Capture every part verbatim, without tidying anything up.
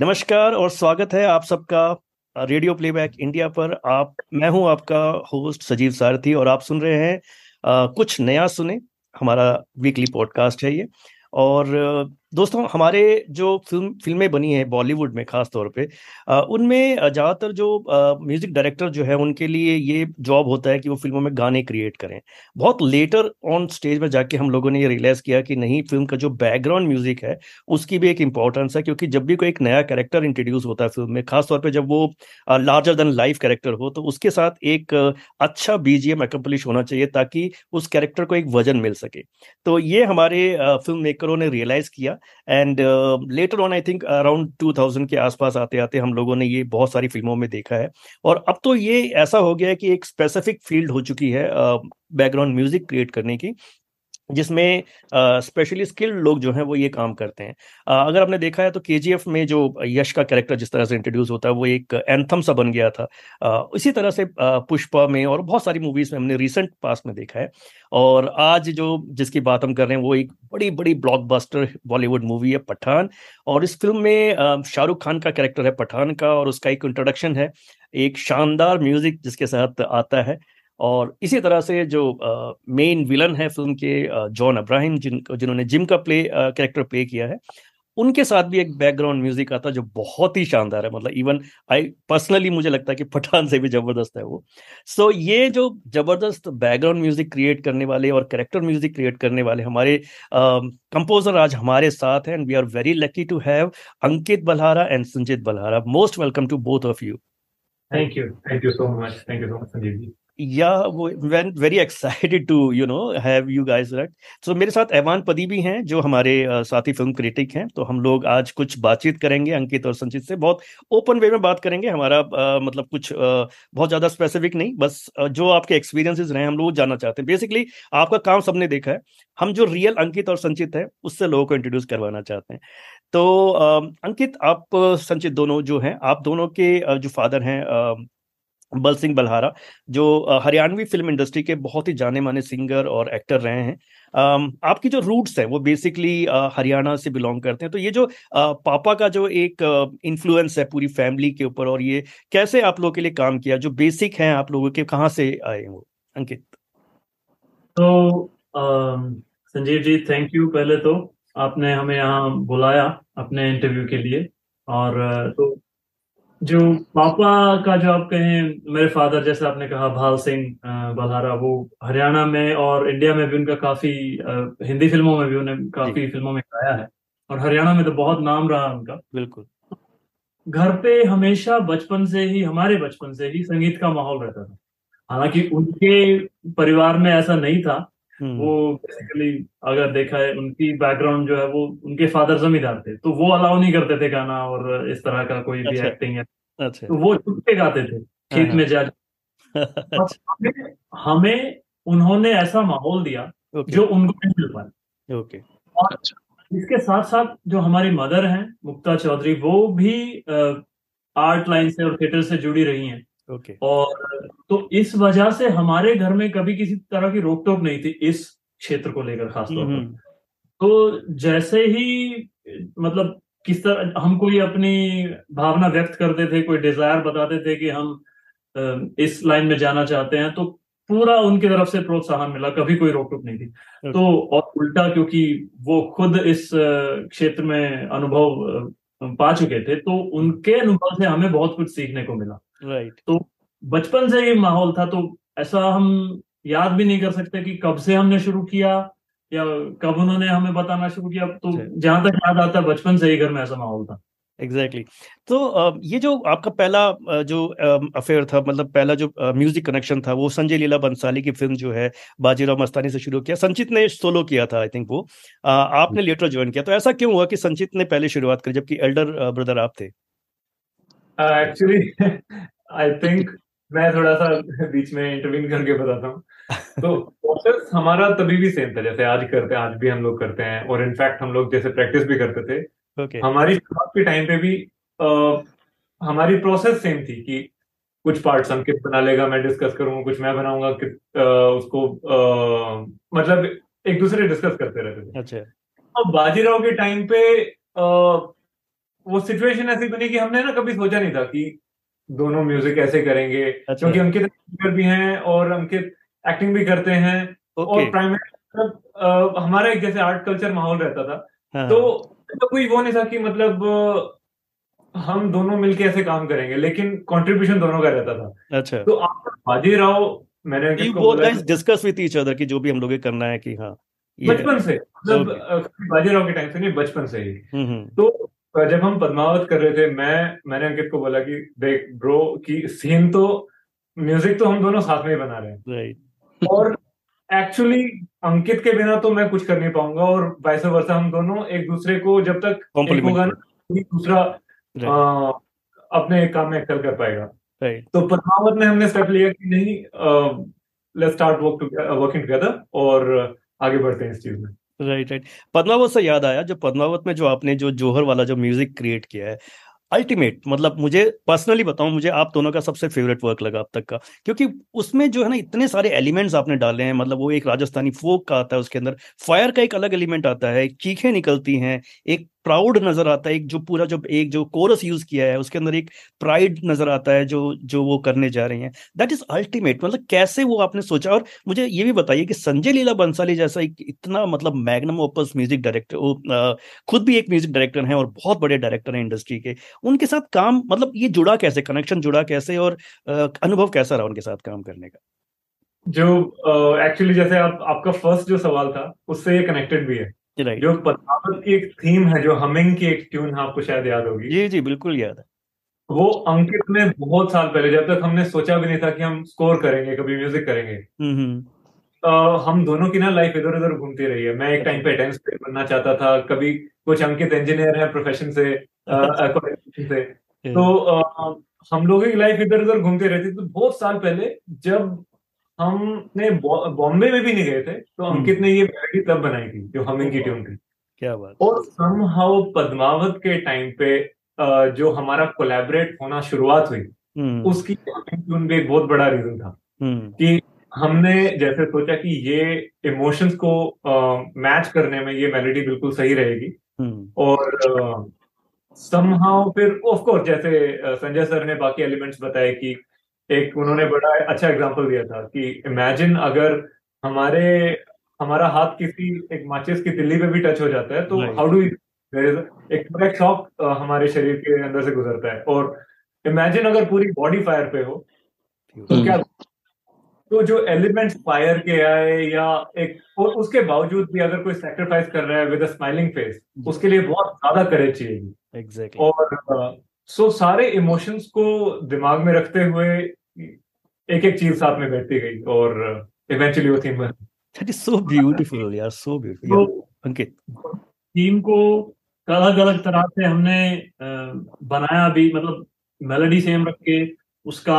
नमस्कार और स्वागत है आप सबका रेडियो प्लेबैक इंडिया पर। आप मैं हूं आपका होस्ट सजीव सारथी और आप सुन रहे हैं आ, कुछ नया सुने, हमारा वीकली पॉडकास्ट है ये। और दोस्तों, हमारे जो फिल्म फिल्में बनी हैं बॉलीवुड में खास तौर पे, उनमें ज़्यादातर जो म्यूज़िक डायरेक्टर जो है उनके लिए ये जॉब होता है कि वो फिल्मों में गाने क्रिएट करें। बहुत लेटर ऑन स्टेज में जाके हम लोगों ने ये रियलाइज़ किया कि नहीं, फिल्म का जो बैकग्राउंड म्यूज़िक है उसकी भी एक इम्पॉर्टेंस है, क्योंकि जब भी कोई एक नया कैरेक्टर इंट्रोड्यूस होता है फिल्म में, खासतौर पर जब वो लार्जर देन लाइफ कैरेक्टर हो, तो उसके साथ एक अच्छा बीजीएम अकम्पलिश होना चाहिए ताकि उस कैरेक्टर को एक वजन मिल सके। तो ये हमारे फिल्म मेकरों ने रियलाइज़ किया। And later on I think around दो हज़ार के आसपास आते आते हम लोगों ने ये बहुत सारी फिल्मों में देखा है। और अब तो ये ऐसा हो गया है कि एक स्पेसिफिक फील्ड हो चुकी है बैकग्राउंड म्यूजिक क्रिएट करने की, जिसमें स्पेशली स्किल्ड लोग जो हैं वो ये काम करते हैं। uh, अगर आपने देखा है तो केजीएफ में जो यश का कैरेक्टर जिस तरह से इंट्रोड्यूस होता है वो एक एंथम सा बन गया था। uh, इसी तरह से uh, पुष्पा में और बहुत सारी मूवीज़ में हमने रिसेंट पास्ट में देखा है। और आज जो जिसकी बात हम कर रहे हैं वो एक बड़ी बड़ी ब्लॉकबस्टर बॉलीवुड मूवी है, पठान। और इस फिल्म में uh, शाहरुख खान का कैरेक्टर है पठान का, और उसका एक इंट्रोडक्शन है, एक शानदार म्यूजिक जिसके साथ आता है। और इसी तरह से जो मेन विलन है फिल्म के, जॉन अब्राहिम, जिन जिन्होंने जिम का प्ले कैरेक्टर प्ले किया है, उनके साथ भी एक बैकग्राउंड म्यूजिक आता है जो बहुत ही शानदार है। मतलब इवन आई पर्सनली मुझे लगता है कि पठान से भी ज़बरदस्त है वो। सो so, ये जो ज़बरदस्त बैकग्राउंड म्यूजिक क्रिएट करने वाले और कैरेक्टर म्यूजिक क्रिएट करने वाले हमारे कंपोजर uh, आज हमारे साथ हैं। And we are very lucky to have Ankit Balhara and Sanjeet Balhara. Most welcome to both of you. Thank you thank you so much thank you so much Sanjeet ji. Yeah वो very excited to you know have you guys rate. So मेरे साथ अहवान पदी भी हैं जो हमारे साथी film critic हैं। तो हम लोग आज कुछ बातचीत करेंगे अंकित और संजीत से, बहुत ओपन वे में बात करेंगे। हमारा uh, मतलब कुछ uh, बहुत ज़्यादा स्पेसिफिक नहीं, बस uh, जो आपके एक्सपीरियंसेस रहे हम लोग जानना चाहते हैं। बेसिकली आपका काम सबने देखा है, हम जो रियल अंकित और संजीत हैं उससे लोगों को इंट्रोड्यूस करवाना चाहते हैं। तो uh, अंकित, आप संजीत दोनों जो हैं, आप दोनों के uh, जो फादर हैं uh, बल सिंह बलहारा, जो हरियाणवी फिल्म इंडस्ट्री के बहुत ही जाने माने सिंगर और एक्टर रहे हैं। आपकी जो रूट्स हैं वो बेसिकली हरियाणा से बिलोंग करते हैं। तो ये जो पापा का जो एक इन्फ्लुएंस है पूरी फैमिली के ऊपर, और ये कैसे आप लोगों के लिए काम किया, जो बेसिक हैं आप लोगों के, कहाँ से आए वो अंकित? तो संजीव जी, थैंक यू पहले तो, आपने हमें यहाँ बुलाया अपने इंटरव्यू के लिए। और तो जो पापा का, जो आप कहें, मेरे फादर, जैसे आपने कहा, भाल सिंह बलहारा, वो हरियाणा में और इंडिया में भी उनका काफी, हिंदी फिल्मों में भी उन्हें काफी फिल्मों में गाया है, और हरियाणा में तो बहुत नाम रहा उनका। बिल्कुल। घर पे हमेशा बचपन से ही, हमारे बचपन से ही संगीत का माहौल रहता था। हालांकि उनके परिवार में ऐसा नहीं था। वो बेसिकली, अगर देखा है, उनकी बैकग्राउंड जो है वो, उनके फादर जमींदार थे, तो वो अलाउ नहीं करते थे गाना और इस तरह का कोई भी एक्टिंग है। तो वो छुप के गाते थे खेत में जा। हमें, हमें उन्होंने ऐसा माहौल दिया जो उनको नहीं मिल पाया। और इसके साथ साथ जो हमारी मदर हैं मुक्ता चौधरी, वो भी आर्ट लाइन से और थिएटर से जुड़ी रही हैं। Okay. और तो इस वजह से हमारे घर में कभी किसी तरह की रोक टोक नहीं थी इस क्षेत्र को लेकर खासतौर पर। तो जैसे ही, मतलब किस तरह हम कोई अपनी भावना व्यक्त करते थे, कोई डिजायर बताते थे कि हम इस लाइन में जाना चाहते हैं, तो पूरा उनकी तरफ से प्रोत्साहन मिला, कभी कोई रोक टोक नहीं थी। okay. तो और उल्टा, क्योंकि वो खुद इस क्षेत्र में अनुभव पा चुके थे, तो उनके अनुभव से हमें बहुत कुछ सीखने को मिला। राइट। तो बचपन से ये माहौल था, तो ऐसा हम याद भी नहीं कर सकते कि कब से हमने शुरू किया या कब उन्होंने हमें बताना शुरू किया। तो जहां तक याद आता है, बचपन से ही घर में ऐसा माहौल था। Exactly exactly. तो ये जो आपका पहला जो अफेयर था, मतलब पहला जो म्यूजिक कनेक्शन था, वो संजय लीला बंसाली की फिल्म जो है बाजीराव मस्तानी से शुरू किया। संचित ने सोलो किया था आई थिंक, वो आपने लेटर ज्वाइन किया। तो ऐसा क्यों हुआ कि संचित ने पहले शुरुआत करी जबकि एल्डर ब्रदर आप थे? एक्चुअली आई थिंक मैं थोड़ा सा बीच में इंटरवीन करके बताता हूँ। तो प्रोसेस हमारा तभी भी सेम था जैसे आज करते हैं, आज भी हम लोग करते हैं, और इनफैक्ट हम लोग जैसे प्रैक्टिस भी करते थे। Okay. हमारी शुरुआत के टाइम पे भी आ, हमारी प्रोसेस सेम थी कि कुछ पार्ट्स हम किस बना लेगा, मैं डिस्कस करूंगा, कुछ मैं बनाऊंगा, कि आ, उसको आ, मतलब एक दूसरे डिस्कस करते रहते थे। अच्छा। और बाजीराव के टाइम पे आ, वो सिचुएशन ऐसी बनी कि हमने ना कभी सोचा नहीं था कि दोनों म्यूजिक ऐसे करेंगे, क्योंकि अंकित सिंगर भी हैं और अंकित एक्टिंग भी करते हैं और प्राइमरी हमारा एक जैसे आर्ट कल्चर माहौल रहता था, तो, तो कोई वो नहीं था कि मतलब हम दोनों मिलके ऐसे काम करेंगे, लेकिन कंट्रीब्यूशन दोनों का रहता था। अच्छा, तो आप बाजीराव मैंने डिस्कस विद ईच अदर कि जो भी हम लोग करना है कि हाँ बचपन से मतलब okay. बाजीराव के टाइम से नहीं, बचपन से ही। तो जब हम पद्मावत कर रहे थे मैं मैंने अंकित को बोला कि देख ब्रो कि सीन तो म्यूजिक तो हम दोनों साथ में ही बना रहे हैं right. और एक्चुअली अंकित के बिना तो मैं कुछ कर नहीं पाऊंगा और वाइस वर्सा, हम दोनों एक दूसरे को जब तक दूसरा right. आ, अपने काम में एक्सेल कर पाएगा right. तो पद्मावत में हमने स्टेप लिया कि नहीं, लेट्स स्टार्ट वर्किंग टुगेदर और आगे बढ़ते हैं इस चीज में। राइट राइट पद्मावत से याद आया, जो पद्मावत में जो आपने जो जोहर वाला जो म्यूजिक क्रिएट किया है, अल्टीमेट मतलब मुझे पर्सनली बताऊं, मुझे आप दोनों का सबसे फेवरेट वर्क लगा अब तक का, क्योंकि उसमें जो है ना इतने सारे एलिमेंट्स आपने डाले हैं। मतलब वो एक राजस्थानी फोक का आता है, उसके अंदर फायर का एक अलग एलिमेंट आता है, चीखें निकलती हैं, एक प्राउड नजर आता है, एक जो पूरा जो एक जो कोरस यूज किया है उसके अंदर एक प्राइड नजर आता है जो जो वो करने जा रही हैं। दैट इज अल्टीमेट, मतलब कैसे वो आपने सोचा। और मुझे ये भी बताइए कि संजय लीला बंसाली जैसा एक इतना मतलब मैग्नम ओपस म्यूजिक डायरेक्टर, खुद भी एक म्यूजिक डायरेक्टर हैं और बहुत बड़े डायरेक्टर हैं इंडस्ट्री के, उनके साथ काम मतलब ये जुड़ा कैसे, कनेक्शन जुड़ा कैसे और अनुभव कैसा रहा उनके साथ काम करने का? जो एक्चुअली जैसे आप आपका फर्स्ट जो सवाल था उससे ये कनेक्टेड भी है। Right. जो पद्मावत की एक थीम है, जो हमिंग की एक ट्यून है, आपको शायद याद होगी। जी जी बिल्कुल याद है। वो अंकित ने बहुत साल पहले, जब तक हमने सोचा भी नहीं था कि हम स्कोर करेंगे कभी, म्यूजिक करेंगे, uh, हम दोनों की ना लाइफ इधर उधर घूमती रही है। मैं एक टाइम पे डांस प्लेयर बनना चाहता था, कभी कुछ अंकित इंजीनियर है प्रोफेशन से, uh, से। तो uh, हम लोगों की लाइफ इधर उधर घूमती रहती। तो बहुत साल पहले जब हमने बॉम्बे में भी नहीं गए थे, तो अंकित ने ये मेलोडी तब बनाई थी जो हमिंग की ट्यून थी। क्या बात। और समहाउ पद्मावत के टाइम पे जो हमारा कोलैबोरेट होना शुरुआत हुई, उसकी हमिंग ट्यून भी एक बहुत बड़ा रीजन था कि हमने जैसे सोचा कि ये इमोशंस को मैच करने में ये मेलोडी बिल्कुल सही रहेगी। और समहाउ फिर ऑफ कोर्स जैसे संजय सर ने बाकी एलिमेंट्स बताए कि एक उन्होंने बड़ा अच्छा एग्जांपल दिया था कि इमेजिन अगर हमारे हमारा हाथ किसी एक माचिस की तिल्ली पे भी टच हो जाता है तो हाउ डू एक शॉक हमारे शरीर के अंदर से गुजरता है, और इमेजिन अगर पूरी बॉडी फायर पे हो तो क्या। तो जो एलिमेंट्स फायर के आए या एक, और उसके बावजूद भी अगर कोई सेक्रीफाइस कर रहा है विद अ स्माइलिंग फेस, उसके लिए बहुत ज्यादा करेज चाहिए। एग्जैक्टली। और सो सारे इमोशंस को दिमाग में रखते हुए एक एक चीज साथ में बैठती गई और इवेंचुअली वो थीम बनी। दैट इज सो ब्यूटीफुल यार, सो ब्यूटीफुल। अंकित, थीम को अलग अलग तरह से हमने बनाया भी, मतलब मेलोडी सेम रख के उसका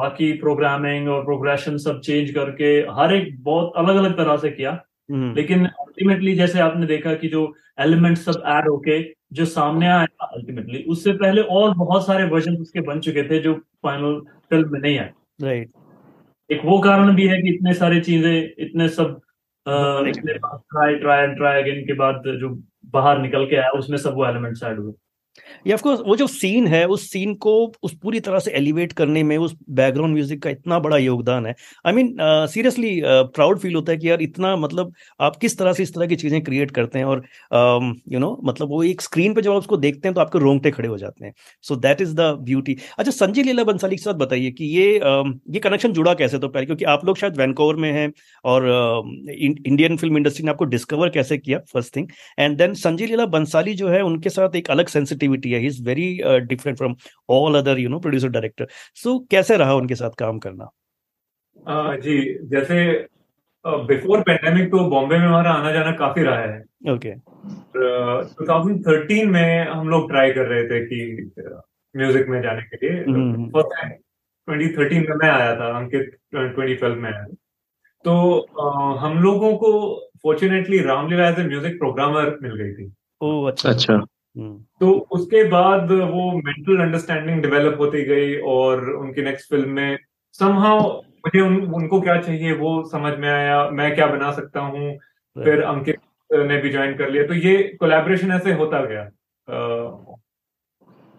बाकी प्रोग्रामिंग और प्रोग्रेशन सब चेंज करके हर एक बहुत अलग अलग तरह से किया, लेकिन अल्टीमेटली जैसे आपने देखा कि जो एलिमेंट सब ऐड होके जो सामने आया अल्टीमेटली, उससे पहले और बहुत सारे वर्जन उसके बन चुके थे जो फाइनल फिल्म में नहीं आए। Right right. एक वो कारण भी है कि इतने सारे चीजें, इतने सब ट्राई ट्राई ट्राई अगेन के बाद जो बाहर निकल के आया उसमें सब वो एलिमेंट्स ऐड हुए। या ऑफ कोर्स वो जो सीन है उस सीन को उस पूरी तरह से एलिवेट करने में उस बैकग्राउंड म्यूजिक का इतना बड़ा योगदान है। I mean seriously proud feel होता है कि यार इतना मतलब आप किस तरह से इस तरह की चीजें क्रिएट करते हैं, और यू नो मतलब वो एक स्क्रीन पे जब आप उसको देखते हैं तो आपके रोंगटे खड़े हो जाते हैं। So that is the beauty. अच्छा, संजय लीला बंसाली के साथ बताइए कि ये uh, ये कनेक्शन जुड़ा कैसे, तो पहले क्योंकि आप लोग शायद वैंकूवर में हैं और uh, इंडियन फिल्म इंडस्ट्री ने आपको डिस्कवर कैसे किया, first thing, and then Sanjay Leela Bhansali जो है उनके साथ एक अलग सेंसिटिव ट्वेंटी थर्टीन में हम लोग ट्राई कर रहे थे कि म्यूजिक में जाने के लिए। ट्वेंटी थर्टीन में मैं आया था, अंकित ट्वेंटी ट्वेल्व में आया था। तो uh, हम लोगों को fortunately Ramleela as a music programmer मिल गई थी। ओह अच्छा अच्छा। तो उसके बाद वो मेंटल अंडरस्टैंडिंग डेवलप होती गई और उनकी नेक्स्ट फिल्म में समहाउ मुझे उन, उनको क्या चाहिए वो समझ में आया, मैं क्या बना सकता हूँ। फिर अंकित ने भी ज्वाइन कर लिया, तो ये कोलैबोरेशन ऐसे होता गया।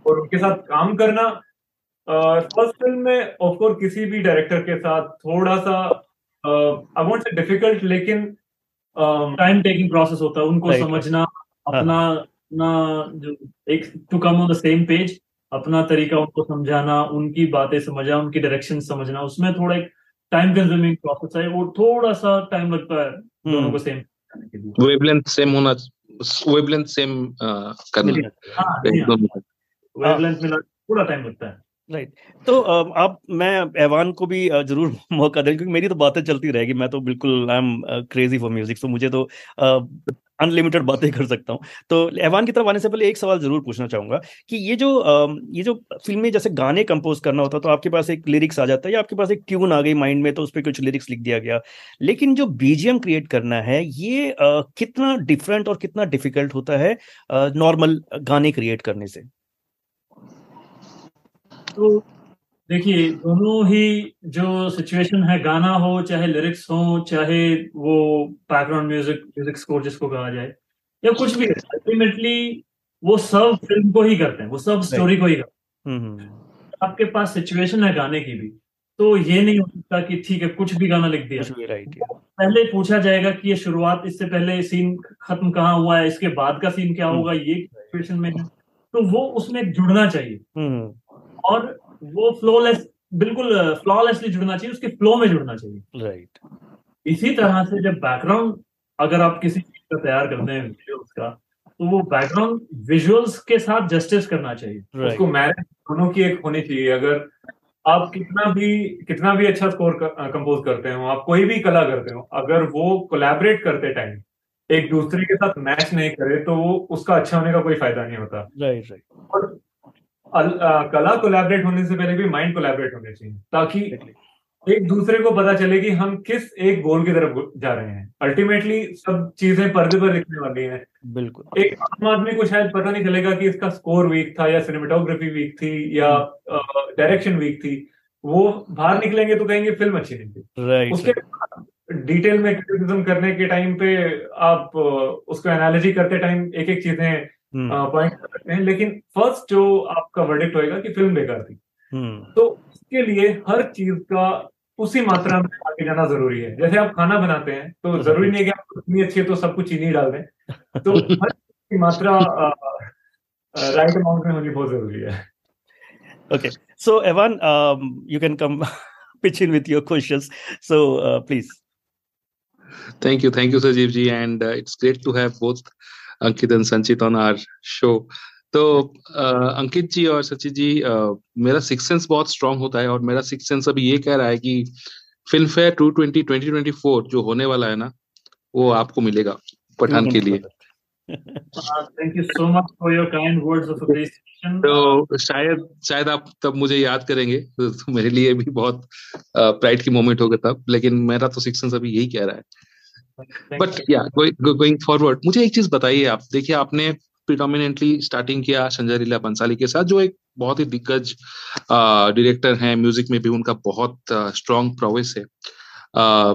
और उनके साथ काम करना फर्स्ट फिल्म में ऑफकोर्स किसी भी डायरेक्टर के साथ थोड़ा सा आई वोंट से डिफिकल्ट, लेकिन टाइम टेकिंग प्रोसेस होता है उनको right. समझना अपना अपना जो एक to come on the same page, अपना तरीका उनको समझाना, उनकी बातें समझना, उनकी डायरेक्शन समझना, उसमें थोड़ा एक टाइम कंज्यूमिंग प्रोसेस है, वो थोड़ा सा टाइम लगता है दोनों को सेम करने के लिए, वेवलेंथ सेम होना, वेवलेंथ सेम करना, वेवलेंथ में थोड़ा टाइम लगता है राइट right. तो आप मैं एहवान को भी जरूर मौका दें क्योंकि मेरी तो बातें चलती रहेगी, मैं तो बिल्कुल I am crazy for music, तो मुझे तो अनलिमिटेड बातें कर सकता हूँ। तो एहवान की तरफ आने से पहले एक सवाल जरूर पूछना चाहूंगा कि ये जो ये जो फिल्म में जैसे गाने कंपोज करना होता है तो आपके पास एक लिरिक्स आ जाता है या आपके पास एक ट्यून आ गई माइंड में तो उस पर कुछ लिरिक्स लिख दिया गया, लेकिन जो बीजीएम क्रिएट करना है ये कितना डिफरेंट और कितना डिफिकल्ट होता है नॉर्मल गाने क्रिएट करने से? तो देखिए दोनों ही जो सिचुएशन है, गाना हो चाहे लिरिक्स हो चाहे वो बैकग्राउंड म्यूजिक म्यूजिक स्कोर जिसको कहा जाए या कुछ भी, अल्टीमेटली वो सब फिल्म को ही करते हैं, वो सब स्टोरी को ही करते हैं। आपके पास सिचुएशन है गाने की भी, तो ये नहीं हो सकता कि ठीक है कुछ भी गाना लिख दिया, पहले पूछा जाएगा कि ये शुरुआत, इससे पहले सीन खत्म कहाँ हुआ है, इसके बाद का सीन क्या होगा, ये सिचुएशन में है तो वो उसमें जुड़ना चाहिए और वो फ्लोलेस बिल्कुल फ्लॉलेसली जुड़ना चाहिए, उसके फ्लो में जुड़ना चाहिए राइट right. इसी तरह से जब बैकग्राउंड अगर आप किसी चीज का तैयार करते हैं विजुअल्स का, तो वो बैकग्राउंड विजुअल्स के साथ जस्टिस करना चाहिए right. उसको मैरिज दोनों की एक होनी चाहिए। अगर आप कितना भी कितना भी अच्छा स्कोर कंपोज करते हो, आप कोई भी कला करते हो, अगर वो कोलैबोरेट करते टाइम एक दूसरे के साथ मैच नहीं करे तो वो उसका अच्छा होने का कोई फायदा नहीं होता राइट right, right. और कला कोलैबोरेट होने से पहले भी माइंड कोलैबोरेट होने चाहिए ताकि एक दूसरे को पता चले कि हम किस एक गोल की तरफ जा रहे हैं। अल्टीमेटली सब चीजें पर्दे पर दिखने वाली हैं। बिल्कुल एक आम आदमी को शायद पता नहीं चलेगा कि इसका स्कोर वीक था या सिनेमेटोग्राफी वीक थी या डायरेक्शन वीक थी, वो बाहर निकलेंगे तो कहेंगे फिल्म अच्छी नहीं थी राइट। उसके डिटेल में क्रिटिसिज्म करने के टाइम पे आप उसको एनालिसिस करते टाइम एक एक चीजें पॉइंट hmm. करते हैं, लेकिन फर्स्ट जो आपका वर्डिक्ट होएगा कि फिल्म बेकार थी hmm. तो उसके लिए हर चीज का उसी मात्रा में आगे जाना जरूरी है। जैसे आप खाना बनाते हैं तो जरूरी नहीं है कि आप इतनी अच्छी तो सब कुछ चीनी डाल दें, तो हर चीज की मात्रा राइट अमाउंट में होनी बहुत जरूरी है। Okay so even you can come pitch in with your questions, so please. Thank you thank you Sajeev ji, and it's great to have both Ankit and Sanchit on our show. तो अंकित जी और सचित जी, मेरा सिक्स सेंस बहुत strong होता है और मेरा सिक्स सेंस अभी ये कह रहा है कि Filmfare two twenty twenty twenty four जो होने वाला है ना, वो आपको मिलेगा पठान के लिए। Thank you so much for your kind words of appreciation. तो शायद शायद आप तब मुझे याद करेंगे, तो मेरे लिए भी बहुत प्राइड की मोमेंट होगा तब, लेकिन मेरा तो सिक्स सेंस अभी यही कह रहा है। बट या गोइंग फॉरवर्ड मुझे एक चीज बताइए आप, देखिए आपने प्रिडोमिनेंटली स्टार्टिंग किया संजय लीला बंसाली के साथ जो एक बहुत ही दिग्गज डायरेक्टर हैं, म्यूजिक में भी उनका बहुत स्ट्रॉन्ग प्रोवेस है, आ,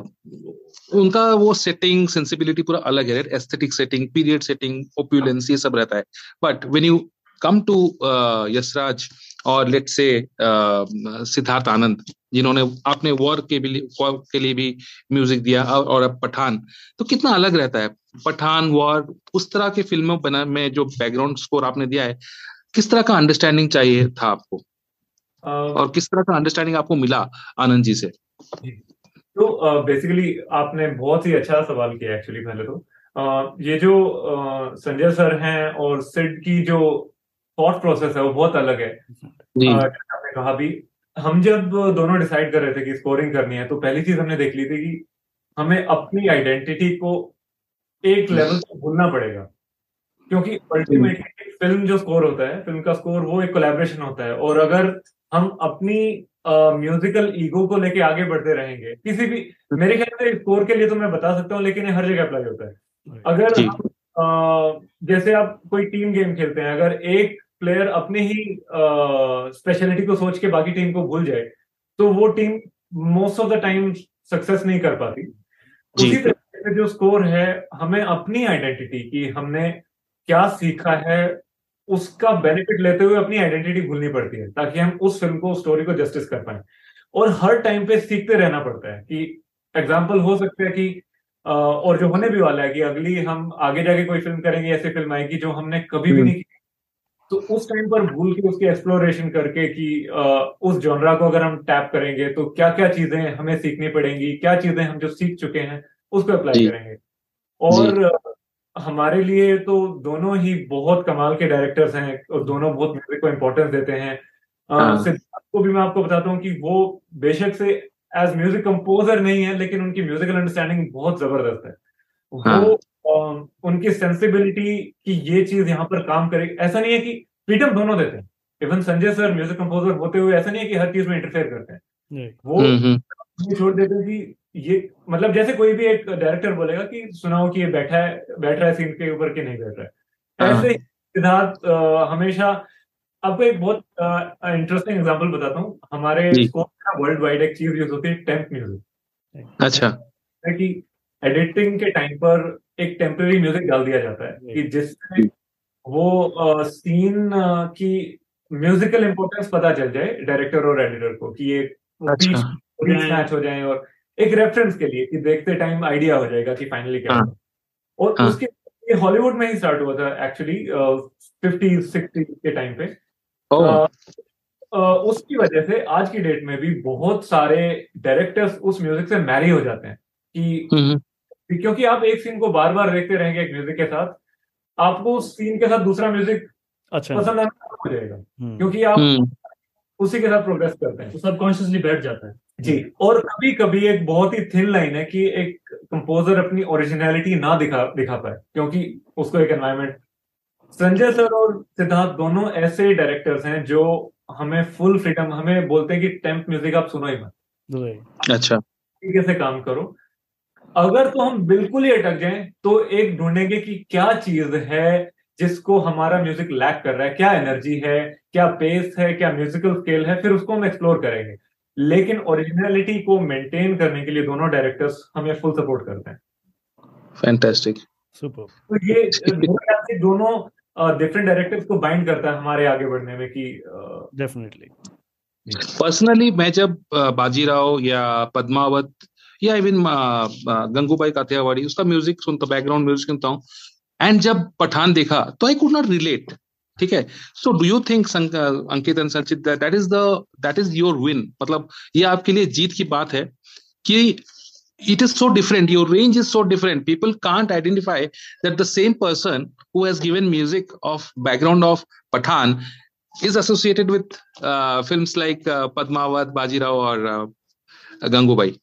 उनका वो सेटिंग सेंसिबिलिटी पूरा अलग है, aesthetic setting, period setting, opulence, ये सब रहता है। But when you come to Yashraj और लेट से सिद्धार्थ आनंद, जिन्होंने आपने वॉर के भी वॉर के लिए भी म्यूजिक दिया, और अब पठान, तो कितना अलग रहता है पठान वॉर उस तरह के फिल्मों बना में जो बैकग्राउंड स्कोर आपने दिया है, किस तरह का अंडरस्टैंडिंग चाहिए था आपको आ, और किस तरह का अंडरस्टैंडिंग आपको मिला आनंद जी से? तो बेसिकली uh, आपने बहुत ही अच्छा सवाल किया एक्चुअली। पहले तो uh, ये जो uh, संजय सर हैं और सिड की जो थॉट प्रोसेस है वो बहुत अलग है। आपने कहा भी, हम जब दोनों डिसाइड कर रहे थे कि स्कोरिंग करनी है तो पहली चीज हमने देख ली थी कि हमें अपनी आइडेंटिटी को एक लेवल तक भूलना पड़ेगा, क्योंकि अल्टीमेटली फिल्म जो स्कोर होता है, फिल्म का स्कोर वो एक कोलैबोरेशन होता है। और अगर हम अपनी म्यूजिकल ईगो को लेके आगे बढ़ते रहेंगे किसी भी, मेरे ख्याल से स्कोर के लिए तो मैं बता सकता हूँ लेकिन हर जगह अप्लाई होता है। अगर आप, आ, जैसे आप कोई टीम गेम खेलते हैं, अगर एक प्लेयर अपने ही स्पेशलिटी को सोच के बाकी टीम को भूल जाए तो वो team most of the time success नहीं कर पाती। उसी तरह से जो स्कोर है, हमें अपनी आइडेंटिटी की हमने क्या सीखा है उसका बेनिफिट लेते हुए अपनी आइडेंटिटी भूलनी पड़ती है ताकि हम उस फिल्म को, स्टोरी को जस्टिस कर पाए। और हर टाइम पे सीखते रहना पड़ता है कि एग्जाम्पल हो सकता है कि आ, और जो होने भी वाला है कि अगली हम आगे जाके कोई फिल्म करेंगे, ऐसी फिल्म आएगी जो हमने कभी भी नहीं की, तो उस टाइम पर भूल के उसकी एक्सप्लोरेशन करके कि आ, उस जॉनरा को अगर हम टैप करेंगे तो क्या क्या चीजें हमें सीखनी पड़ेंगी, क्या चीजें हम जो सीख चुके हैं उसको अप्लाई करेंगे। और हमारे लिए तो दोनों ही बहुत कमाल के डायरेक्टर्स हैं और दोनों बहुत म्यूजिक को इम्पोर्टेंस देते हैं। सिद्धार्थ को भी मैं आपको बताता हूँ कि वो बेशक से एज म्यूजिक कंपोजर नहीं है, लेकिन उनकी म्यूजिकल अंडरस्टैंडिंग बहुत जबरदस्त है। वो आ, उनकी सेंसिबिलिटी कि ये चीज यहाँ पर काम करे, ऐसा नहीं है कि फ्रीडम दोनों देते हैं। Even Sanjay sir music composer होते हुए ऐसा नहीं है कि हर चीज में इंटरफेयर करते हैं, वो छोड़ देते हैं कि ये, मतलब जैसे कोई भी एक डायरेक्टर बोलेगा कि सुनाओ कि ये बैठा है बैठ रहा है सीन के ऊपर कि नहीं बैठ रहा है, ऐसे सिद्धार्थ हमेशा। आपको एक बहुत इंटरेस्टिंग एग्जांपल बताता हूँ, हमारे स्कोप का वर्ल्ड वाइड एक चीज यूज होती है टेम्प म्यूजिक। अच्छा, कि एडिटिंग के टाइम पर एक टेम्परेरी म्यूजिक डाल दिया जाता है कि जिससे वो आ, सीन की म्यूजिकल इंपोर्टेंस पता चल जाए डायरेक्टर और एडिटर को कि ये मैच हो जाए, और एक रेफरेंस के लिए कि देखते टाइम आइडिया हो जाएगा कि फाइनली क्या हाँ, और हाँ, उसके ये हॉलीवुड में ही स्टार्ट हुआ था एक्चुअली फिफ्टीज सिक्सटीज के टाइम पे। आ, आ, उसकी वजह से आज की डेट में भी बहुत सारे डायरेक्टर्स उस म्यूजिक से मैरी हो जाते हैं कि क्योंकि आप एक सीन को बार बार देखते रहेंगे एक म्यूजिक के साथ, आपको उस सीन के साथ दूसरा म्यूजिक अच्छा पसंद आना हो जाएगा क्योंकि आप उसी के साथ प्रोग्रेस करते हैं, तो सबकॉन्शियसली बैठ जाता है जी। और कभी कभी एक बहुत ही थिन लाइन है कि एक कंपोजर अपनी ओरिजिनलिटी ना दिखा दिखा पाए क्योंकि उसको एक एनवायरनमेंट। संजय सर और सिद्धार्थ दोनों ऐसे डायरेक्टर्स हैं जो हमें फुल फ्रीडम, हमें बोलते हैं कि टेम्प म्यूजिक आप सुनो ही मत, अच्छा तरीके से काम करो। अगर तो हम बिल्कुल ही अटक जाए तो एक ढूंढेंगे कि क्या चीज है जिसको हमारा म्यूजिक लैक कर रहा है, क्या एनर्जी है, क्या पेस है, क्या म्यूजिकल स्केल है, फिर उसको हम एक्सप्लोर करेंगे। लेकिन ओरिजिनलिटी को मेंटेन करने के लिए दोनों डायरेक्टर्स हमें फुल सपोर्ट करते हैं। Fantastic, super. तो ये दोनों डिफरेंट डायरेक्टर्स को बाइंड करता है हमारे आगे बढ़ने में कि डेफिनेटली। पर्सनली मैं जब बाजीराव या पद्मावत या इवन गंगूबाई काठियावाड़ी उसका म्यूजिक सुनता, बैकग्राउंड म्यूजिक सुनता हूँ, एंड जब पठान देखा तो आई कुड नॉट रिलेट। ठीक है, so do you think Ankit and Sanchit that is the that is your win, मतलब ये आपके लिए जीत की बात है कि it is so different, your range is so different, people can't identify that the same person who has given music of background of Pathaan is associated with films like Padmaavat, Bajirao और uh, गंगूबाई।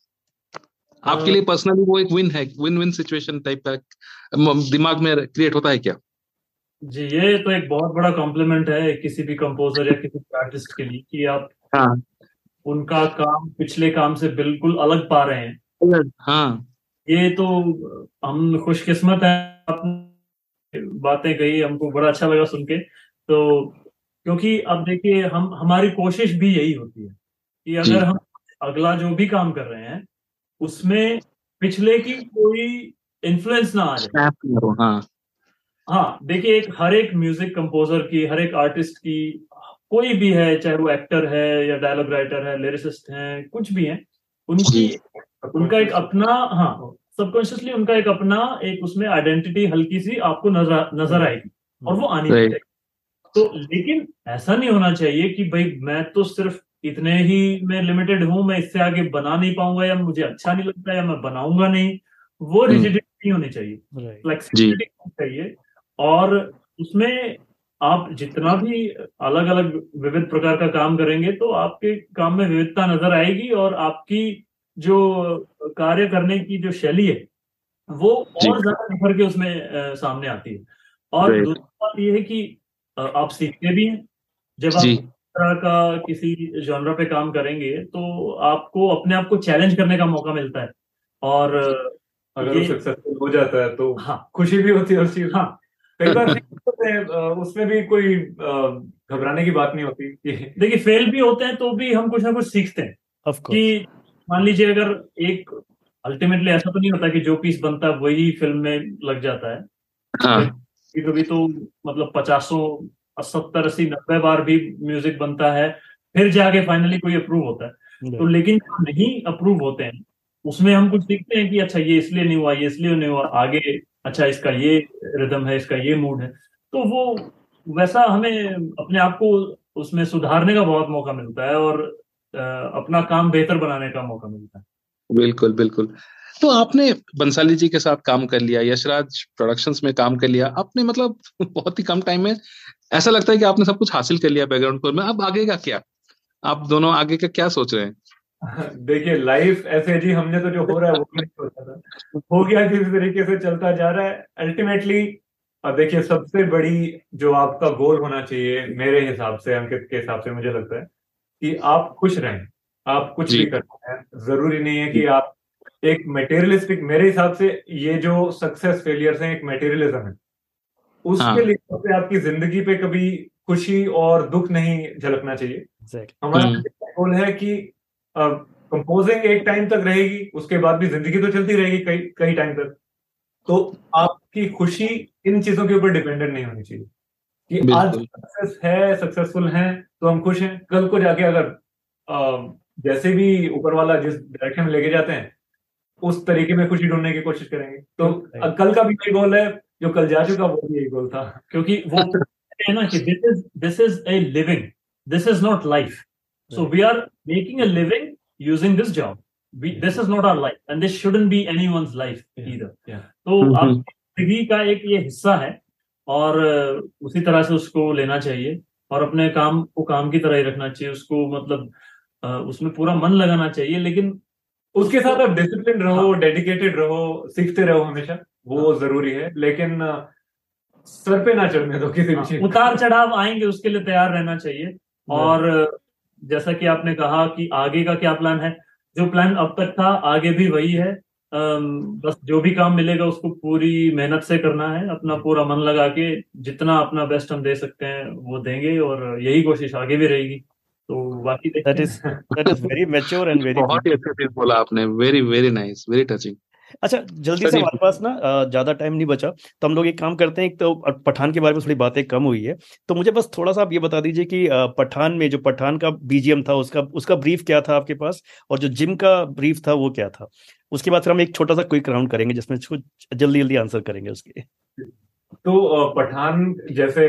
आपके लिए पर्सनली वो एक विन है, win win situation type का दिमाग में create होता है क्या? जी, ये तो एक बहुत बड़ा कॉम्प्लीमेंट है किसी भी कंपोजर या किसी भी आर्टिस्ट के लिए कि आप हाँ, उनका काम पिछले काम से बिल्कुल अलग पा रहे हैं। हाँ, ये तो हम खुशकिस्मत हैं, आपने बातें कही, हमको बड़ा अच्छा लगा सुन के। तो क्योंकि अब देखिए, हम हमारी कोशिश भी यही होती है कि अगर हम अगला जो भी काम कर रहे हैं उसमें पिछले की कोई इन्फ्लुएंस ना आ जाए। हाँ, हाँ देखिए, एक हर एक म्यूजिक कंपोजर की, हर एक आर्टिस्ट की, कोई भी है, चाहे वो एक्टर है या डायलॉग राइटर है, लिरिसिस्ट है, कुछ भी है, उनकी उनका एक अपना हाँ सबकॉन्शियसली उनका एक अपना एक उसमें आइडेंटिटी हल्की सी आपको नजर नजर आएगी और वो आनी चाहिए। तो लेकिन ऐसा नहीं होना चाहिए कि भाई मैं तो सिर्फ इतने ही में लिमिटेड हूं, मैं इससे आगे बना नहीं पाऊंगा, या मुझे अच्छा नहीं लगता, या मैं बनाऊंगा नहीं। वो रिजिडिटी नहीं होनी चाहिए, फ्लेक्सिबिलिटी होनी चाहिए। और उसमें आप जितना भी अलग अलग विविध प्रकार का काम करेंगे तो आपके काम में विविधता नजर आएगी और आपकी जो कार्य करने की जो शैली है वो और ज्यादा निखर के उसमें सामने आती है। और दूसरी बात यह है कि आप सीखते भी हैं। जब आप तरह का किसी जॉनरा पे काम करेंगे तो आपको अपने आप को चैलेंज करने का मौका मिलता है, और अगर वो सक्सेसफुल हो जाता है तो हाँ खुशी भी होती है उस चीज। हाँ, कई बार उसमें भी कोई घबराने की बात नहीं होती। देखिए, फेल भी होते हैं तो भी हम कुछ ना कुछ सीखते हैं कि मान लीजिए अगर एक अल्टीमेटली ऐसा तो नहीं होता कि जो पीस बनता है वही फिल्म में लग जाता है। कभी कभी तो मतलब पचासों और सत्तर अस्सी नब्बे बार भी म्यूजिक बनता है, फिर जाके फाइनली कोई अप्रूव होता है। तो लेकिन नहीं अप्रूव होते हैं उसमें हम कुछ सीखते हैं कि अच्छा ये इसलिए नहीं हुआ, ये इसलिए नहीं हुआ, आगे अच्छा इसका ये रिदम है, इसका ये मूड है। तो वो वैसा हमें अपने आप को उसमें सुधारने का बहुत मौका मिलता है और अपना काम बेहतर बनाने का मौका मिलता है। बिल्कुल बिल्कुल। तो आपने बंसाली जी के साथ काम कर लिया, यशराज प्रोडक्शंस में काम कर लिया आपने, मतलब बहुत ही कम टाइम में ऐसा लगता है कि आपने सब कुछ हासिल कर लिया बैकग्राउंड स्कोर में। अब आगे का क्या, आप दोनों आगे का क्या सोच रहे हैं? देखिए लाइफ ऐसे जी, हमने तो जो हो रहा है वो नहीं सोचा था, हो गया किसी तरीके से चलता जा रहा है अल्टीमेटली। और देखिए सबसे बड़ी जो आपका गोल होना चाहिए मेरे हिसाब से, अंकित के हिसाब से मुझे लगता है कि आप खुश रहें, आप कुछ भी करना है, जरूरी नहीं है कि आप एक मटेरियलिस्टिक, मेरे हिसाब से ये जो सक्सेस फेलियर्स हैं एक मटेरियलिज्म है, उसके लिहाज से आपकी जिंदगी पे कभी खुशी और दुख नहीं झलकना चाहिए। exactly. हमारा गोल है कि कंपोजिंग एक टाइम तक रहेगी, उसके बाद भी जिंदगी तो चलती रहेगी कई कई टाइम तक। तो आपकी खुशी इन चीजों के ऊपर डिपेंडेंट नहीं होनी चाहिए कि आज सक्सेस है, सक्सेसफुल है तो हम खुश हैं, कल को जाके अगर आ, जैसे भी ऊपर वाला जिस डायरेक्शन में लेके जाते हैं उस तरीके में खुशी ढूंढने की कोशिश करेंगे। तो कल का भी यही गोल है, जो कल जा चुका वो भी यही गोल था, क्योंकि वो है ना कि this is this is a living, this is not life. So we are making a living using this job. We, this is not our life, and this shouldn't be anyone's life yeah, either. Yeah. तो आपकी जिंदगी का एक ये हिस्सा है और उसी तरह से उसको लेना चाहिए और अपने काम को काम की तरह ही रखना चाहिए उसको, मतलब उसमें पूरा मन लगाना चाहिए, लेकिन उसके साथ आप डिसिप्लिन रहो, डेडिकेटेड रहो, सीखते रहो हमेशा, वो जरूरी है। लेकिन सर पे ना चढ़ने दो किसी भी चीज, उतार चढ़ाव आएंगे उसके लिए तैयार रहना चाहिए। और जैसा कि आपने कहा कि आगे का क्या प्लान है, जो प्लान अब तक था आगे भी वही है, बस जो भी काम मिलेगा उसको पूरी मेहनत से करना है, अपना पूरा मन लगा के जितना अपना बेस्ट हम दे सकते हैं वो देंगे और यही कोशिश आगे भी रहेगी। तो बाकी that is that is very mature and very, बहुत ही अच्छे से बोला आपने, very very nice, very touching. अच्छा जल्दी से हमारे पास ना ज्यादा टाइम नहीं बचा, तो हम लोग एक काम करते हैं, एक तो पठान के बारे में थोड़ी बातें कम हुई है, तो मुझे बस थोड़ा सा आप ये बता दीजिए कि पठान में जो पठान का बीजीएम था उसका उसका ब्रीफ क्या था आपके पास, और जो जिम का ब्रीफ था वो क्या था। उसके बाद फिर हम एक छोटा सा क्विक राउंड करेंगे जिसमें जल्दी जल्दी आंसर करेंगे उसके। तो पठान जैसे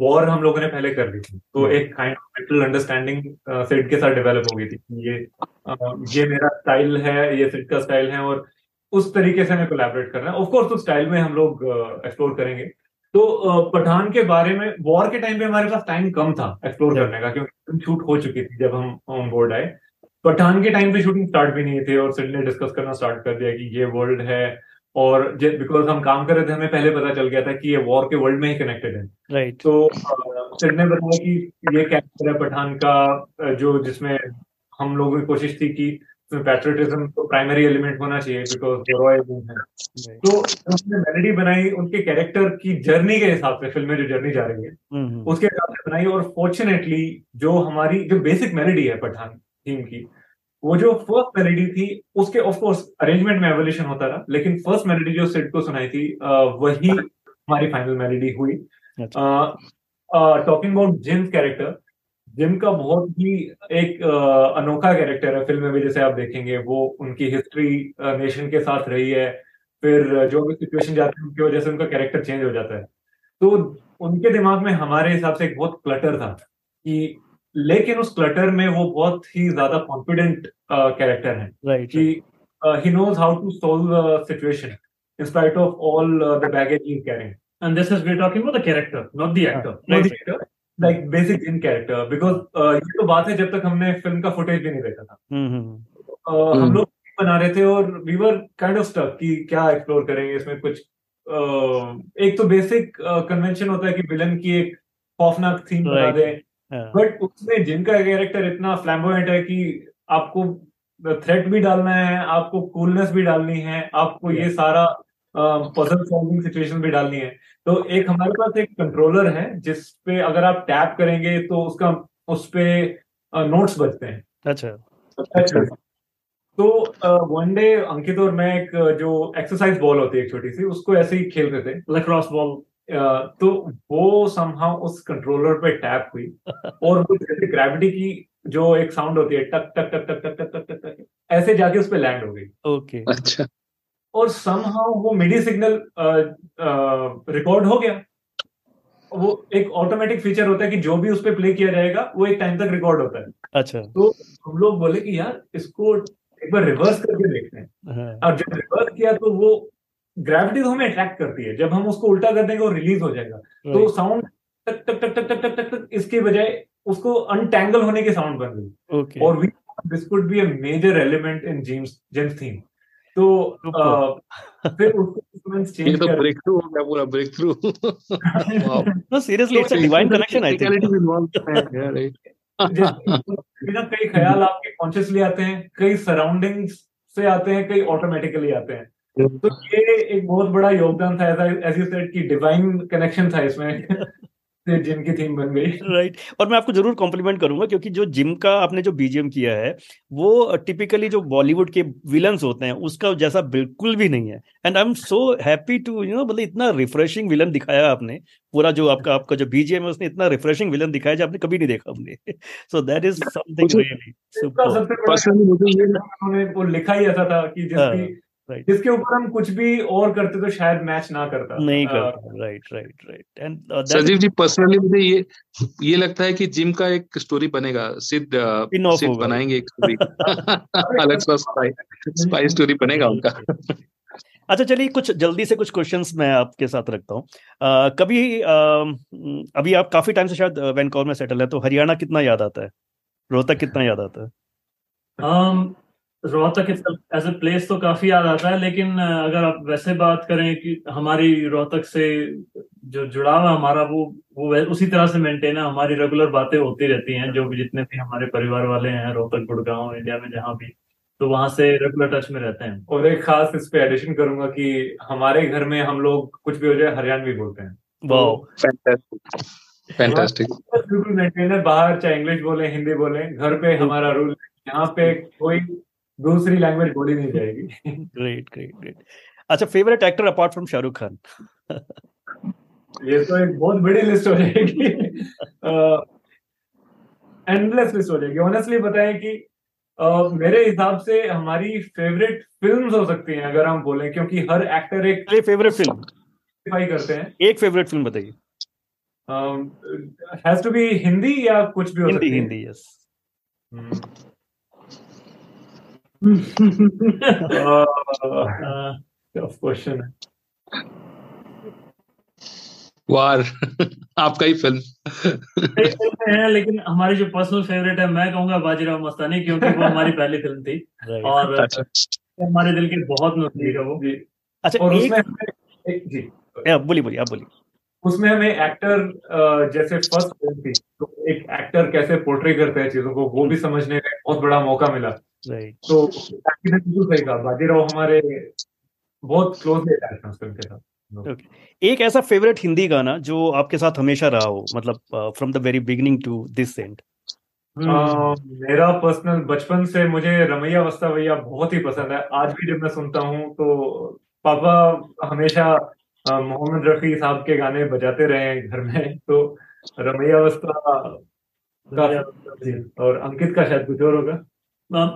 वॉर हम लोगों ने पहले कर दी थी, तो एक kind of mental understanding Sid के साथ डेवलप हो गई थी, ये ये मेरा स्टाइल है, ये सिड का स्टाइल है और उस तरीके से हमें कोलैबोरेट करना है। ऑफ कोर्स उस स्टाइल में हम लोग एक्सप्लोर करेंगे। तो पठान के बारे में वॉर के टाइम पे हमारे पास टाइम कम था एक्सप्लोर करने का, क्योंकि शूट हो चुकी थी जब हम ऑन बोर्ड आए। पठान के टाइम पे शूटिंग स्टार्ट भी नहीं थी और सिड ने डिस्कस करना स्टार्ट कर दिया कि ये वर्ल्ड है, और बिकॉज हम काम कर रहे थे हमें पहले पता चल गया था कि ये वॉर के वर्ल्ड में ही कनेक्टेड है। right. तो सिड ने बताया कि ये कैरेक्टर है पठान का, जो जिसमें हम लोगों की कोशिश थी कि पैट्रियटिज्म तो प्राइमरी एलिमेंट होना चाहिए बिकॉज रॉयल है। right. तो उसने मेलोडी बनाई उनके कैरेक्टर की जर्नी के हिसाब से, फिल्म में जो जर्नी जा रही है mm-hmm. उसके हिसाब से बनाई। और फॉर्चुनेटली जो हमारी जो बेसिक मेलोडी है पठान थीम की, वो जो फर्स्ट मेलोडी थी उसके ऑफ कोर्स अरेंजमेंट में एवोल्यूशन होता रहा, लेकिन फर्स्ट मेलोडी जो सिड को सुनाई थी वही हमारी फाइनल मेलोडी हुई। Talking about Jim character, Jim का बहुत ही एक uh, अनोखा कैरेक्टर है फिल्म में, जैसे आप देखेंगे वो उनकी हिस्ट्री नेशन uh, के साथ रही है, फिर जो भी सिचुएशन जाती है उनकी वजह से उनका कैरेक्टर चेंज हो जाता है। तो उनके दिमाग में हमारे हिसाब से एक बहुत क्लटर था कि, लेकिन उस क्लटर में वो बहुत ही ज्यादा कॉन्फिडेंट कैरेक्टर है कि he knows how to solve the situation in spite of all the baggage he is carrying. And this is we are talking about the character, not the actor, like basic in character. Because ये तो बात है जब तक हमने film का footage भी नहीं देखा था, uh, हम लोग बना रहे थे और we were kind of stuck कि क्या एक्सप्लोर करेंगे इसमें कुछ। uh, एक तो बेसिक कन्वेंशन uh, होता है कि विलन की एक खौफनाक थीम बना दे, बट उसमें जिनका कैरेक्टर इतना फ्लैम्बोयंट है कि आपको थ्रेट भी डालना है, आपको कूलनेस भी डालनी है, आपको ये सारा पजल सॉल्विंग सिचुएशन भी डालनी है। तो एक हमारे पास एक कंट्रोलर है जिस पे अगर आप टैप करेंगे तो उसका उस पे नोट्स बजते हैं। अच्छा। तो वन डे अंकित और मैं एक जो एक्सरसाइज बॉल होती है एक छोटी सी, उसको ऐसे ही खेल रहे थे, लैक्रोस बॉल तो वो समहाउ उस कंट्रोलर पे टैप हुई और वो जैसे ग्रेविटी की जो एक साउंड होती है टक टक टक टक टक टक टक टक ऐसे जाके उस पे लैंड हो गई। ओके अच्छा। और समहाउ वो मिडी सिग्नल रिकॉर्ड हो गया। वो एक ऑटोमेटिक फीचर होता है कि जो भी उस पे प्ले किया जाएगा वो एक टाइम तक रिकॉर्ड होता है। अच्छा। तो हम लोग बोले कि यार इसको एक बार रिवर्स करके देखते हैं। और जब रिवर्स किया तो वो ग्रेविटी तो हमें अट्रैक्ट करती है, जब हम उसको उल्टा कर देंगे वो रिलीज हो जाएगा, तो साउंड टक टक टक टक टक टक इसके बजाय उसको अनटैंगल होने के साउंड बन गई। और this could be a major element in James James theme. तो फिर उसको इंस्ट्रूमेंट्स चेंज कर ब्रेक थ्रू हो गया पूरा breakthrough. No seriously it's a divine connection I think. बिना कई ख्याल आपके कॉन्शियसली आते हैं, कई सराउंडिंग्स से आते हैं, कई ऑटोमेटिकली आते हैं। तो ये एक बहुत बड़ा योगदान था, as you said कि डिवाइन कनेक्शन था इसमें जिम की थीम बन गई। राइट। और मैं आपको जरूर कॉम्प्लीमेंट करूंगा क्योंकि जो जिम का आपने जो बीजीएम किया है वो टिपिकली जो बॉलीवुड के विलन्स होते हैं उसका जैसा बिल्कुल भी नहीं है। And I am so happy to you know मतलब इतना रिफ्रेशिंग विलन दिखाया आपने, पूरा जो आपका आपका जो बीजीएम है उसने इतना रिफ्रेशिंग विलन दिखाया जो आपने कभी नहीं देखा हमने। So that is something really super. वो लिखा ही ऐसा था कि जिसकी Right. जिसके ऊपर हम कुछ भी और करते तो शायद मैच ना करता नहीं करता। Right right right. एंड सजीव जी पर्सनली मुझे ये ये लगता है कि जिम का एक स्टोरी बनेगा, सिद्ध सिद्ध बनाएंगे एक स्टोरी अलग सा स्पाई स्पाई स्टोरी बनेगा उनका। अच्छा चलिए कुछ जल्दी से कुछ क्वेश्चंस मैं आपके साथ रखता हूँ। कभी आ, अभी आप काफी टाइम से शायद वैंकूवर में सेटल है, तो हरियाणा कितना याद आता है, रोहतक कितना याद आता है? रोहतक एज ए प्लेस तो काफी याद आता है, लेकिन अगर आप वैसे बात करें कि हमारी रोहतक से जो जुड़ाव है हमारा वो वो उसी तरह से मेंटेन है। हमारी रेगुलर बातें होती रहती हैं, जो भी जितने भी हमारे परिवार वाले हैं रोहतक गुड़गांव इंडिया में जहाँ भी, तो वहां से रेगुलर टच में रहते हैं। और एक खास इस पे एडिशन करूंगा कि हमारे घर में हम लोग कुछ भी हो जाए हरियाणवी बोलते हैं। Wow fantastic. बिल्कुल मेंटेन है, बाहर चाहे इंग्लिश बोले हिंदी बोले, घर पे हमारा रूल यहाँ पे कोई दूसरी लैंग्वेज बोली नहीं जाएगी। Great great great. अच्छा favourite actor apart from Shahrukh Khan? ये तो एक बहुत बड़ी लिस्ट हो जाएगी, एंडलेस लिस्ट हो जाएगी। ऑनेस्टली बताएं कि uh, मेरे हिसाब से हमारी फेवरेट फिल्म्स हो सकती हैं अगर हम बोलें, क्योंकि हर एक्टर एक फेवरेट फिल्म करते हैं। एक फेवरेट फिल्म बताइए। हैज टू बी हिंदी या कुछ भी हो सकती है? हिंदी यस। क्वेश्चन है वार आपका ही फिल्म है, लेकिन हमारी जो पर्सनल फेवरेट है मैं कहूंगा बाजीराव मस्तानी, क्योंकि वो हमारी पहली फिल्म थी और हमारे दिल के बहुत नजदीक है वो। अच्छा और उसमें जी बोलिए बोलिए आप बोलिए। उसमें हमें एक्टर जैसे फर्स्ट फिल्म थी तो एक एक्टर कैसे पोर्ट्रे करते हैं चीजों को वो भी समझने का बहुत बड़ा मौका मिला। तो बाजीराव हमारे बहुत क्लोज के साथ। एक ऐसा फेवरेट हिंदी गाना जो आपके साथ हमेशा रहा हो, मतलब from the very beginning to this end? मेरा पर्सनल बचपन से मुझे रमैया वस्तावैया बहुत ही पसंद है। आज भी जब मैं सुनता हूँ तो पापा हमेशा मोहम्मद रफी साहब के गाने बजाते रहे हैं घर में, तो रमैया वस्ता और अंकित का शायद कुछ और होगा।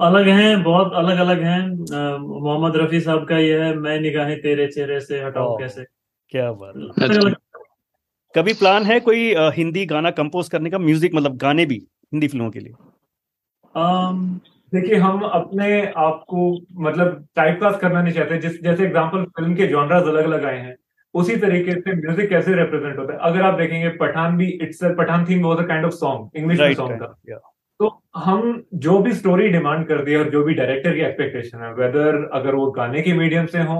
अलग हैं, बहुत अलग अलग हैं। मोहम्मद रफी साहब का ये है मैं निगाहें तेरे चेहरे से हटाऊं कैसे। क्या बात। कभी प्लान है कोई हिंदी गाना कंपोज करने का, म्यूजिक मतलब गाने भी हिंदी फिल्मों के लिए? देखिए हम अपने आप को मतलब टाइप कास्ट करना नहीं चाहते। जिस जैसे एग्जाम्पल फिल्म के जॉनर्स अलग अलग आए हैं उसी तरीके से म्यूजिक कैसे रिप्रेजेंट होता है। अगर आप देखेंगे पठान भी इट्स पठान थीम बहुत kind of song, English song था। तो हम जो भी स्टोरी डिमांड कर दी और जो भी डायरेक्टर की एक्सपेक्टेशन है, वेदर अगर वो गाने के मीडियम से हो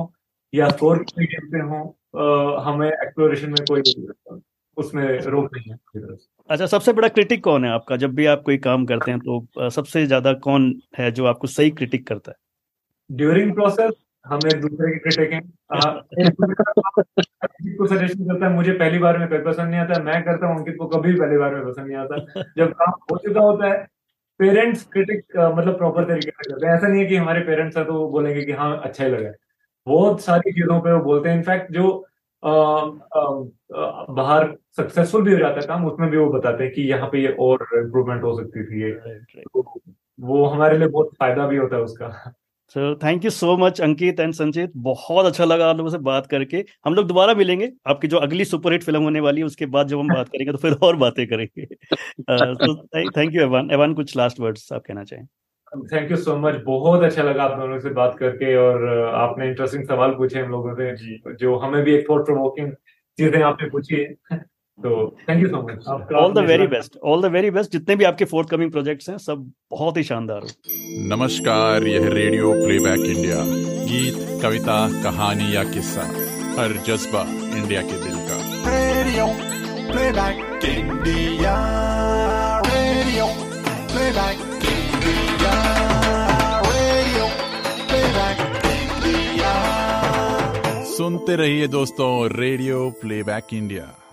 या स्कोर के मीडियम से हो, हमें एक्सप्लोरेशन में कोई उसमें रोक नहीं है। अच्छा सबसे बड़ा क्रिटिक कौन है आपका? जब भी आप कोई काम करते हैं तो सबसे ज्यादा कौन है जो आपको सही क्रिटिक करता है? ड्यूरिंग प्रोसेस हम एक दूसरे के क्रिटिक हैं। को सजेशन करता है मुझे पहली बार में पसंद नहीं आता, मैं करता हूँ अंकित को कभी पहली बार में पसंद नहीं आता। जब काम हो चुका होता है पेरेंट्स क्रिटिक मतलब प्रॉपर तरीके से करते हैं। ऐसा नहीं है कि हमारे पेरेंट्स है तो वो बोलेंगे कि हाँ अच्छा ही लगा, बहुत सारी चीजों पे वो बोलते हैं। इनफैक्ट जो बाहर सक्सेसफुल भी हो जाता है काम, उसमें भी वो बताते हैं कि यहाँ पे ये और इम्प्रूवमेंट हो सकती थी, ये वो हमारे लिए बहुत फायदा भी होता है उसका। Sir thank you so much Ankit and Sanjeet, बहुत अच्छा लगा आप लोगों से बात करके। हम लोग दोबारा मिलेंगे, आपकी जो अगली सुपरहिट फिल्म होने वाली है उसके बाद जब हम बात करेंगे तो फिर और बातें करेंगे। Thank you Evan. एवान कुछ लास्ट वर्ड्स आप कहना चाहें? थैंक यू सो मच, बहुत अच्छा लगा आप दोनों से बात करके, और आपने इंटरेस्टिंग सवाल पूछे हम लोगों से, जो हमें भी एक थॉट प्रोवोकिंग चीजें आपने पूछी है। तो thank you so much, all the very best, all the very best. जितने भी आपके फोर्टकमिंग प्रोजेक्ट्स हैं सब बहुत ही शानदार हो। नमस्कार, यह रेडियो प्लेबैक इंडिया। गीत, कविता, कहानी या किस्सा, हर जज्बा इंडिया के दिल का। Radio playback India, radio playback India, radio playback India. सुनते रहिए दोस्तों रेडियो प्लेबैक इंडिया।